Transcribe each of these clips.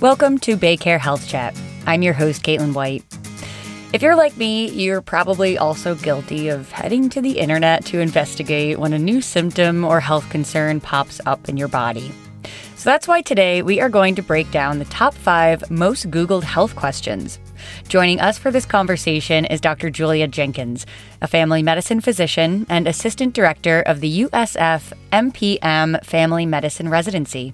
Welcome to BayCare Health Chat. I'm your host, Caitlin White. If you're like me, you're probably also guilty of heading to the internet to investigate when a new symptom or health concern pops up in your body. So that's why today we are going to break down the top 5 most Googled health questions. Joining us for this conversation is Dr. Julia Jenkins, a family medicine physician and assistant director of the USF/MPM Family Medicine Residency.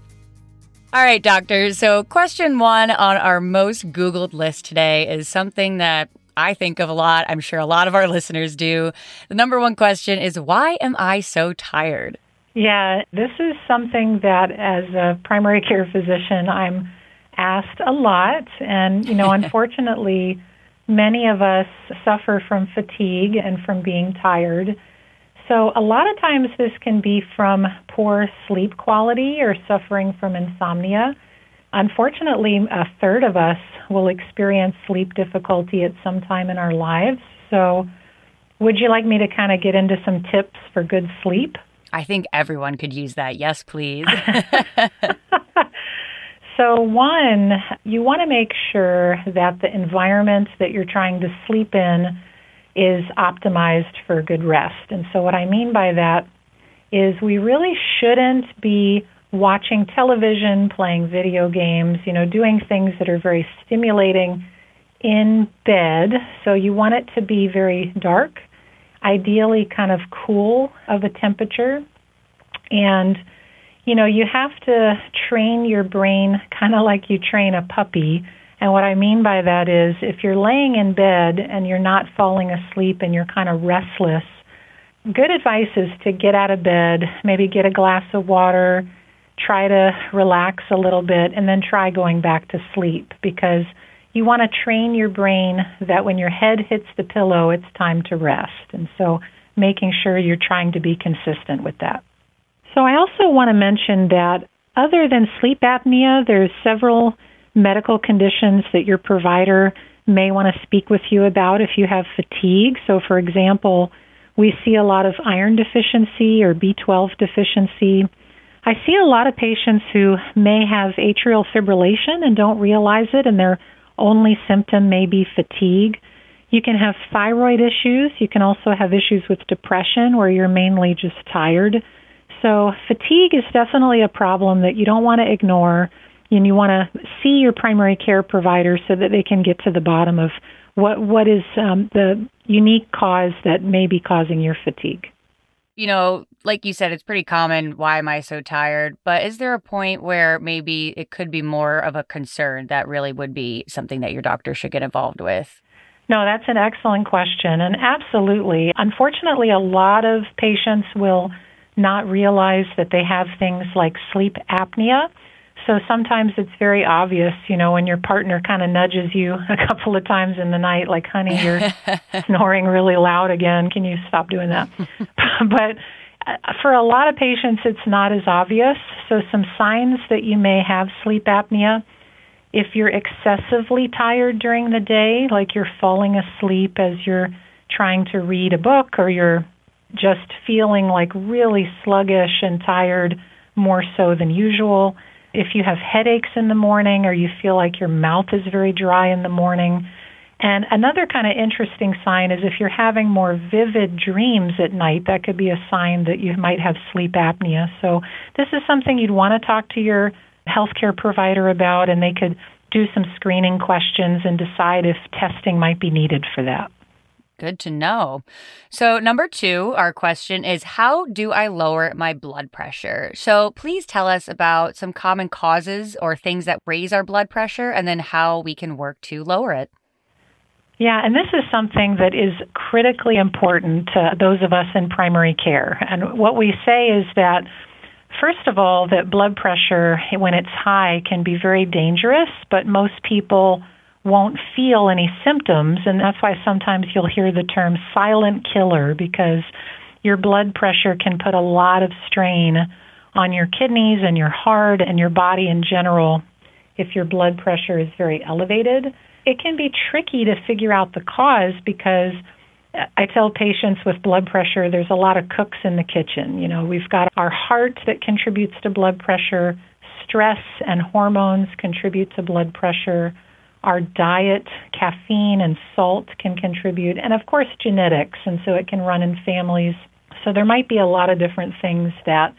All right, doctors. So question 1 on our most Googled list today is something that I think of a lot. I'm sure a lot of our listeners do. The number 1 question is, why am I so tired? Yeah, this is something that as a primary care physician, I'm asked a lot. And, unfortunately, many of us suffer from fatigue and from being tired. So a lot of times this can be from poor sleep quality or suffering from insomnia. Unfortunately, a third of us will experience sleep difficulty at some time in our lives. So would you like me to kind of get into some tips for good sleep? I think everyone could use that. Yes, please. So 1, you want to make sure that the environment that you're trying to sleep in is optimized for good rest. And so what I mean by that is we really shouldn't be watching television, playing video games, doing things that are very stimulating in bed. So you want it to be very dark, ideally kind of cool of a temperature. And, you have to train your brain kind of like you train a puppy. And what I mean by that is if you're laying in bed and you're not falling asleep and you're kind of restless, good advice is to get out of bed, maybe get a glass of water, try to relax a little bit, and then try going back to sleep, because you want to train your brain that when your head hits the pillow, it's time to rest. And so making sure you're trying to be consistent with that. So I also want to mention that other than sleep apnea, there's several medical conditions that your provider may want to speak with you about if you have fatigue. So, for example, we see a lot of iron deficiency or B12 deficiency. I see a lot of patients who may have atrial fibrillation and don't realize it, and their only symptom may be fatigue. You can have thyroid issues. You can also have issues with depression where you're mainly just tired. So fatigue is definitely a problem that you don't want to ignore. And you want to see your primary care provider so that they can get to the bottom of what is the unique cause that may be causing your fatigue. Like you said, it's pretty common, why am I so tired? But is there a point where maybe it could be more of a concern that really would be something that your doctor should get involved with? No, that's an excellent question. And absolutely. Unfortunately, a lot of patients will not realize that they have things like sleep apnea. So sometimes it's very obvious, when your partner kind of nudges you a couple of times in the night, like, honey, you're snoring really loud again. Can you stop doing that? But for a lot of patients, it's not as obvious. So some signs that you may have sleep apnea: if you're excessively tired during the day, like you're falling asleep as you're trying to read a book, or you're just feeling like really sluggish and tired more so than usual. If you have headaches in the morning, or you feel like your mouth is very dry in the morning. And another kind of interesting sign is if you're having more vivid dreams at night, that could be a sign that you might have sleep apnea. So this is something you'd want to talk to your healthcare provider about, and they could do some screening questions and decide if testing might be needed for that. Good to know. So number 2, our question is, how do I lower my blood pressure? So please tell us about some common causes or things that raise our blood pressure, and then how we can work to lower it. Yeah, and this is something that is critically important to those of us in primary care. And what we say is that, first of all, that blood pressure, when it's high, can be very dangerous, but most people won't feel any symptoms, and that's why sometimes you'll hear the term silent killer, because your blood pressure can put a lot of strain on your kidneys and your heart and your body in general. If your blood pressure is very elevated, it can be tricky to figure out the cause, because I tell patients with blood pressure, there's a lot of cooks in the kitchen. We've got our heart that contributes to blood pressure, stress and hormones contribute to blood pressure. Our diet, caffeine, and salt can contribute, and of course genetics, and so it can run in families. So there might be a lot of different things that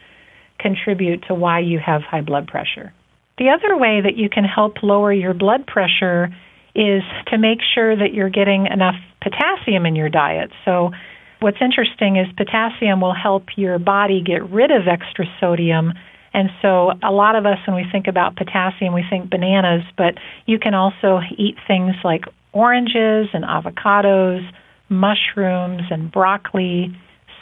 contribute to why you have high blood pressure. The other way that you can help lower your blood pressure is to make sure that you're getting enough potassium in your diet. So what's interesting is potassium will help your body get rid of extra sodium. And so a lot of us, when we think about potassium, we think bananas, but you can also eat things like oranges and avocados, mushrooms and broccoli,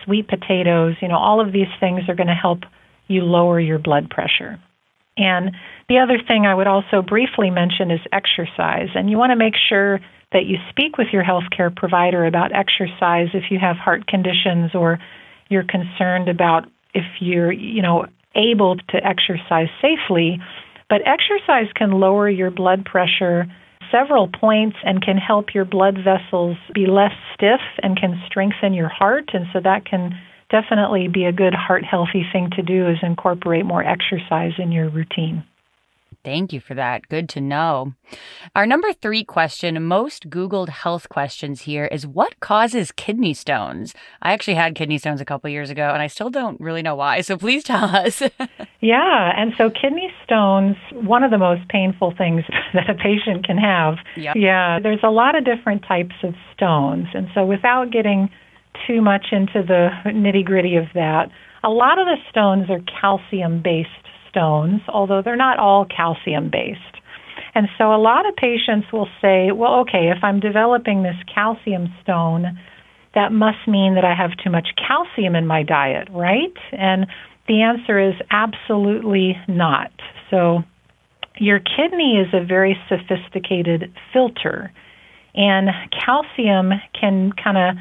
sweet potatoes. You know, all of these things are going to help you lower your blood pressure. And the other thing I would also briefly mention is exercise. And you want to make sure that you speak with your healthcare provider about exercise if you have heart conditions or you're concerned about if you're, able to exercise safely. But exercise can lower your blood pressure several points and can help your blood vessels be less stiff and can strengthen your heart. And so that can definitely be a good heart-healthy thing to do is incorporate more exercise in your routine. Thank you for that. Good to know. Our number 3 question, most Googled health questions here, is what causes kidney stones? I actually had kidney stones a couple years ago, and I still don't really know why. So please tell us. Yeah. And so kidney stones, one of the most painful things that a patient can have. Yep. Yeah. There's a lot of different types of stones. And so without getting too much into the nitty-gritty of that, a lot of the stones are calcium-based stones, although they're not all calcium-based. And so a lot of patients will say, well, okay, if I'm developing this calcium stone, that must mean that I have too much calcium in my diet, right? And the answer is absolutely not. So your kidney is a very sophisticated filter, and calcium can kind of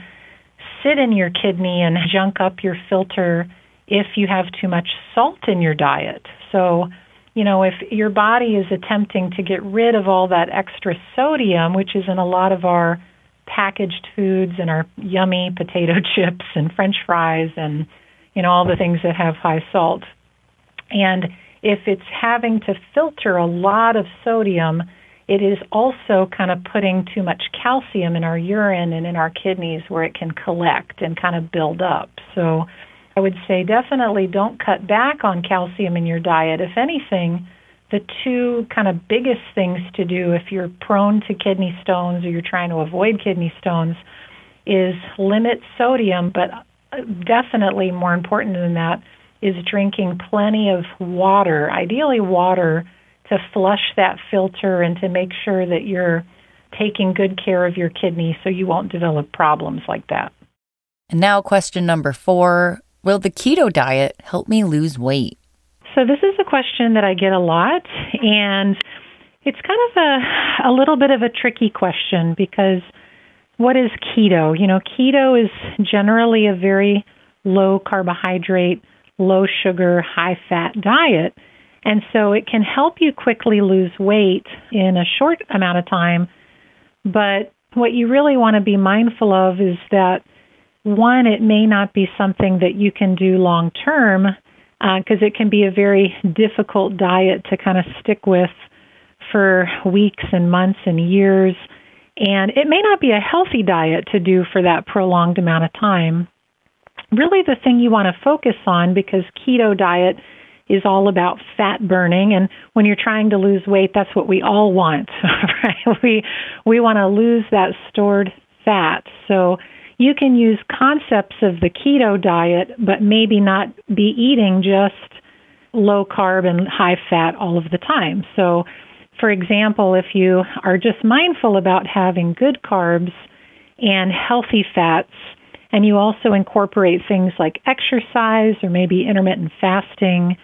sit in your kidney and junk up your filter if you have too much salt in your diet. So, if your body is attempting to get rid of all that extra sodium, which is in a lot of our packaged foods and our yummy potato chips and French fries and, all the things that have high salt. And if it's having to filter a lot of sodium, it is also kind of putting too much calcium in our urine and in our kidneys where it can collect and kind of build up. So I would say definitely don't cut back on calcium in your diet. If anything, the two kind of biggest things to do if you're prone to kidney stones or you're trying to avoid kidney stones is limit sodium, but definitely more important than that is drinking plenty of water, ideally water, to flush that filter and to make sure that you're taking good care of your kidney so you won't develop problems like that. And now question number 4, will the keto diet help me lose weight? So this is a question that I get a lot, and it's kind of a little bit of a tricky question because what is keto? Keto is generally a very low carbohydrate, low sugar, high fat diet. And so it can help you quickly lose weight in a short amount of time. But what you really want to be mindful of is that, one, it may not be something that you can do long term because it can be a very difficult diet to kind of stick with for weeks and months and years. And it may not be a healthy diet to do for that prolonged amount of time. Really the thing you want to focus on, because keto diet is all about fat burning. And when you're trying to lose weight, that's what we all want, right? We want to lose that stored fat. So you can use concepts of the keto diet, but maybe not be eating just low carb and high fat all of the time. So for example, if you are just mindful about having good carbs and healthy fats, and you also incorporate things like exercise or maybe intermittent fasting,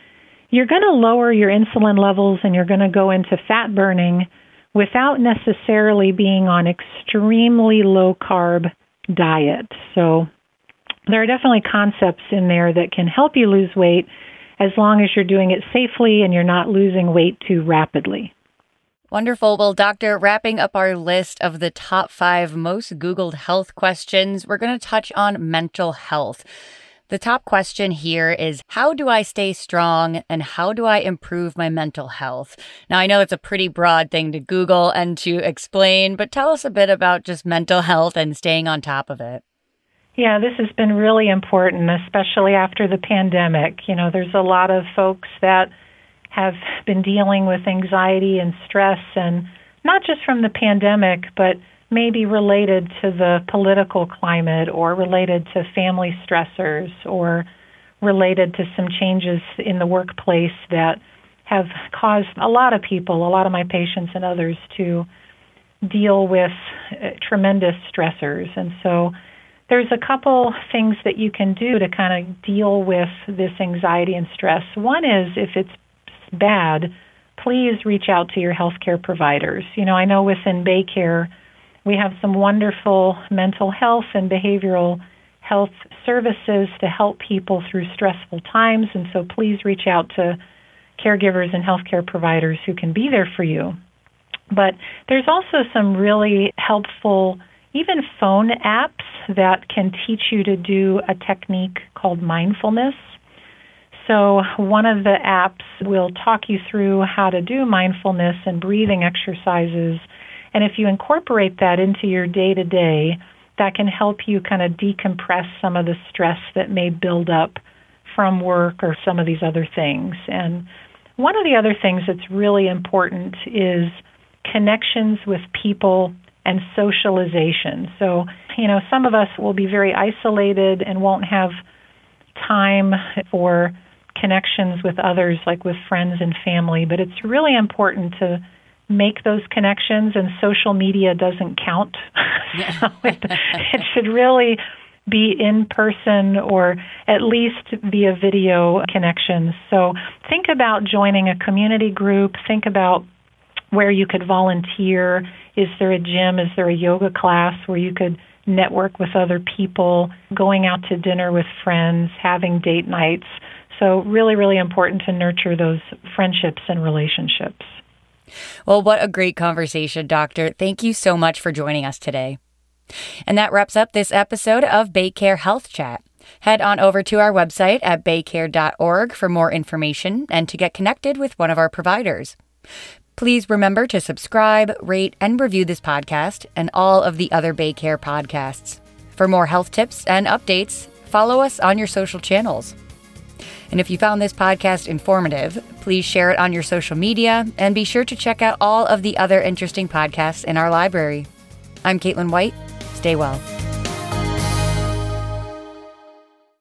you're going to lower your insulin levels and you're going to go into fat burning without necessarily being on extremely low-carb diet. So there are definitely concepts in there that can help you lose weight as long as you're doing it safely and you're not losing weight too rapidly. Wonderful. Well, Doctor, wrapping up our list of the top 5 most Googled health questions, we're going to touch on mental health. The top question here is, how do I stay strong and how do I improve my mental health? Now, I know it's a pretty broad thing to Google and to explain, but tell us a bit about just mental health and staying on top of it. Yeah, this has been really important, especially after the pandemic. You know, there's a lot of folks that have been dealing with anxiety and stress, and not just from the pandemic, but maybe related to the political climate or related to family stressors or related to some changes in the workplace that have caused a lot of people, a lot of my patients and others, to deal with tremendous stressors. And so there's a couple things that you can do to kind of deal with this anxiety and stress. One is, if it's bad, please reach out to your healthcare providers. You know, I know within BayCare, we have some wonderful mental health and behavioral health services to help people through stressful times, and so please reach out to caregivers and healthcare providers who can be there for you. But there's also some really helpful, even phone apps that can teach you to do a technique called mindfulness. So one of the apps will talk you through how to do mindfulness and breathing exercises. And if you incorporate that into your day-to-day, that can help you kind of decompress some of the stress that may build up from work or some of these other things. And one of the other things that's really important is connections with people and socialization. So, you know, some of us will be very isolated and won't have time for connections with others, like with friends and family, but it's really important to make those connections, and social media doesn't count. So it should really be in person or at least via video connections. So think about joining a community group. Think about where you could volunteer. Is there a gym? Is there a yoga class where you could network with other people, going out to dinner with friends, having date nights? So really, really important to nurture those friendships and relationships. Well, what a great conversation, Doctor. Thank you so much for joining us today. And that wraps up this episode of BayCare Health Chat. Head on over to our website at baycare.org for more information and to get connected with one of our providers. Please remember to subscribe, rate, and review this podcast and all of the other BayCare podcasts. For more health tips and updates, follow us on your social channels. And if you found this podcast informative, please share it on your social media and be sure to check out all of the other interesting podcasts in our library. I'm Caitlin White. Stay well.